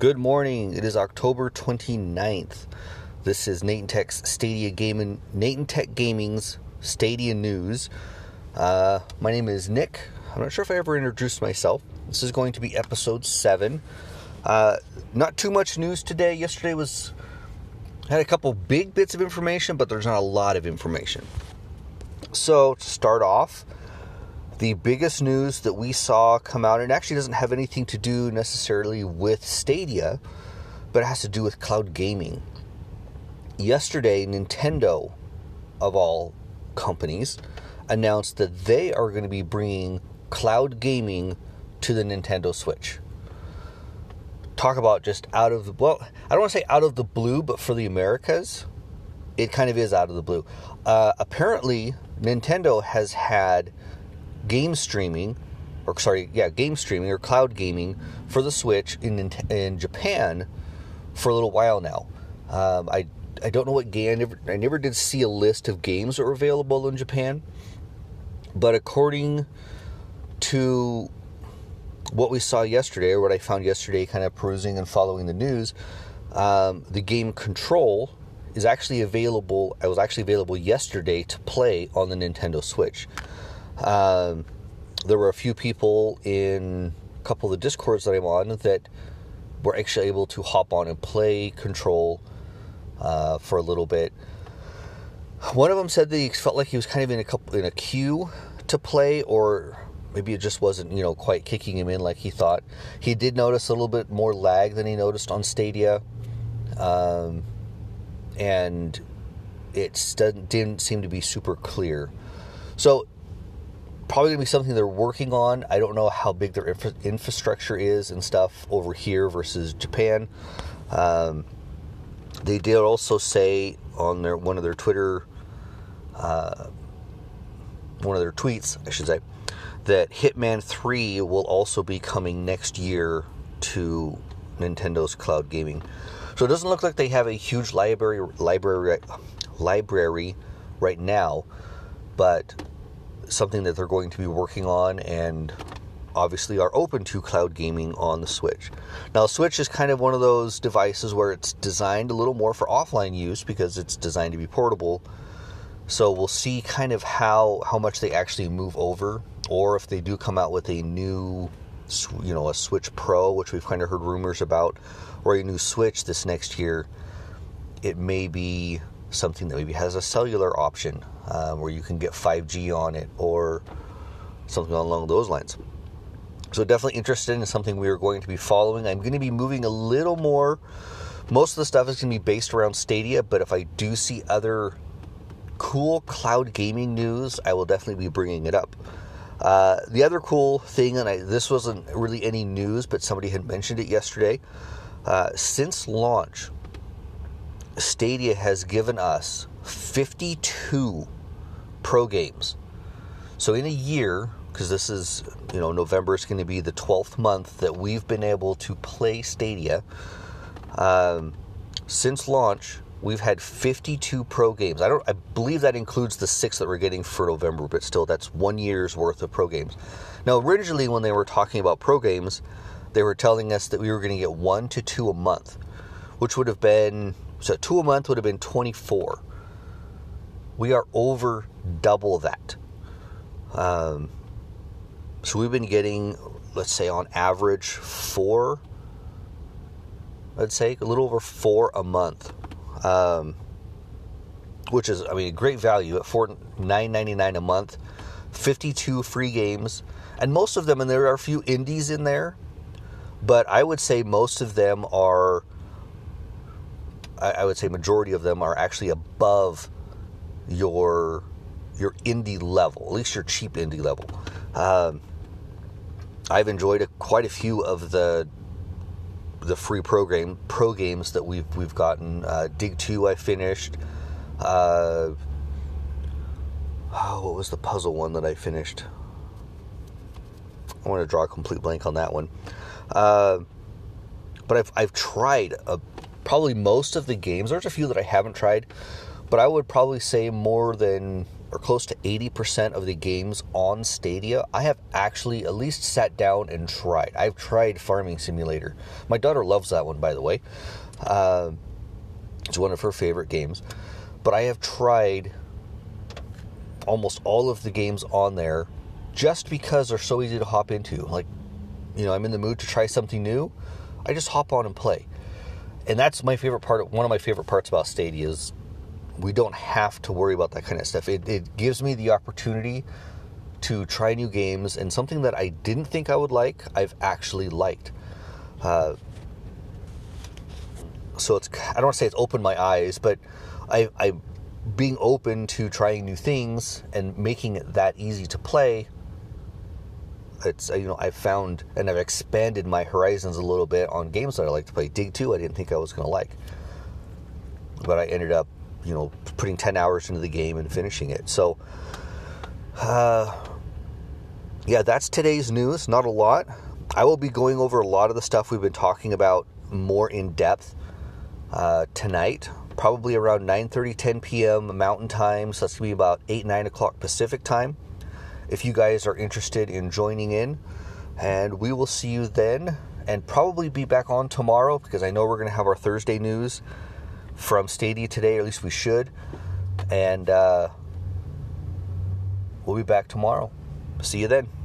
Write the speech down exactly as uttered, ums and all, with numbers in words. Good morning. It is October twenty-ninth. This is Nate and Tech's Stadia Gaming, Nate and Tech Gaming's Stadia News. Uh, my name is Nick. I'm not sure if I ever introduced myself. This is going to be episode seven. Uh, not too much news today. Yesterday was had a couple big bits of information, but there's not a lot of information. So to start off, the biggest news that we saw come out, and actually doesn't have anything to do necessarily with Stadia, but it has to do with cloud gaming. Yesterday, Nintendo, of all companies, announced that they are going to be bringing cloud gaming to the Nintendo Switch. Talk about just out of the, well, I don't want to say out of the blue, but for the Americas, it kind of is out of the blue. Uh, apparently, Nintendo has had game streaming, or sorry, yeah, game streaming or cloud gaming for the Switch in in Japan for a little while now. Um, I I don't know what game. I never, I never did see a list of games that were available in Japan, but according to what we saw yesterday, or what I found yesterday, kind of perusing and following the news, um, the game Control is actually available. It was actually available yesterday to play on the Nintendo Switch. Um, there were a few people in a couple of the Discords that I'm on that were actually able to hop on and play Control uh, for a little bit. One of them said that he felt like he was kind of in a couple, in a queue to play, or maybe it just wasn't, you know, quite kicking him in like he thought. He did notice a little bit more lag than he noticed on Stadia, um, and it didn't seem to be super clear. So probably going to be something they're working on. I don't know how big their infra- infrastructure is and stuff over here versus Japan. Um, they did also say on their one of their Twitter, uh, one of their tweets, I should say, that Hitman three will also be coming next year to Nintendo's cloud gaming. So it doesn't look like they have a huge library library library right now, but something that they're going to be working on, and obviously are open to cloud gaming on the Switch. Now, Switch is kind of one of those devices where it's designed a little more for offline use because it's designed to be portable. So we'll see kind of how how much they actually move over, or if they do come out with a new, you know, a Switch Pro, which we've kind of heard rumors about, or a new Switch this next year. It may be something that maybe has a cellular option, um, where you can get five G on it, or something along those lines. So definitely interested in something we are going to be following. I'm going to be moving a little more. Most of the stuff is going to be based around Stadia, but if I do see other cool cloud gaming news, I will definitely be bringing it up. Uh, the other cool thing, and I, this wasn't really any news, but somebody had mentioned it yesterday. Uh, since launch, Stadia has given us fifty-two pro games. So in a year, because this is, you know, November is going to be the twelfth month that we've been able to play Stadia. Um, since launch, we've had fifty-two pro games. I don't, I believe that includes the six that we're getting for November, but still, that's one year's worth of pro games. Now, originally, when they were talking about pro games, they were telling us that we were going to get one to two a month, which would have been, so two a month would have been twenty-four. We are over double that. Um, so we've been getting, let's say on average, four, let's say a little over four a month. Um, which is, I mean, a great value at nine ninety-nine a month, fifty-two free games, and most of them, and there are a few indies in there, but I would say most of them are, I would say majority of them are actually above your your indie level, at least your cheap indie level. Um, I've enjoyed a, quite a few of the the free program pro games that we've we've gotten. Uh, Dig two I finished. Uh, oh, what was the puzzle one that I finished? I want to draw a complete blank on that one. Uh, but I've I've tried a. Probably most of the games. There's a few that I haven't tried, but I would probably say more than or close to eighty percent of the games on Stadia, I have actually at least sat down and tried. I've tried Farming Simulator. My daughter loves that one, by the way. Uh, it's one of her favorite games. But I have tried almost all of the games on there just because they're so easy to hop into. Like, you know, I'm in the mood to try something new. I just hop on and play. And that's my favorite part. One of my favorite parts about Stadia is we don't have to worry about that kind of stuff. It, it gives me the opportunity to try new games, and something that I didn't think I would like, I've actually liked. Uh, so it's, I don't want to say it's opened my eyes, but I, I'm being open to trying new things and making it that easy to play. It's, you know, I've found and I've expanded my horizons a little bit on games that I like to play. Dig two, I didn't think I was going to like, but I ended up, you know, putting ten hours into the game and finishing it. So, uh, yeah, that's today's news. Not a lot. I will be going over a lot of the stuff we've been talking about more in depth uh, tonight, probably around nine thirty, ten p.m. Mountain Time. So that's going to be about eight, nine o'clock Pacific Time. If you guys are interested in joining in, and we will see you then, and probably be back on tomorrow because I know we're going to have our Thursday news from Stadia today, or at least we should, and uh, we'll be back tomorrow. See you then.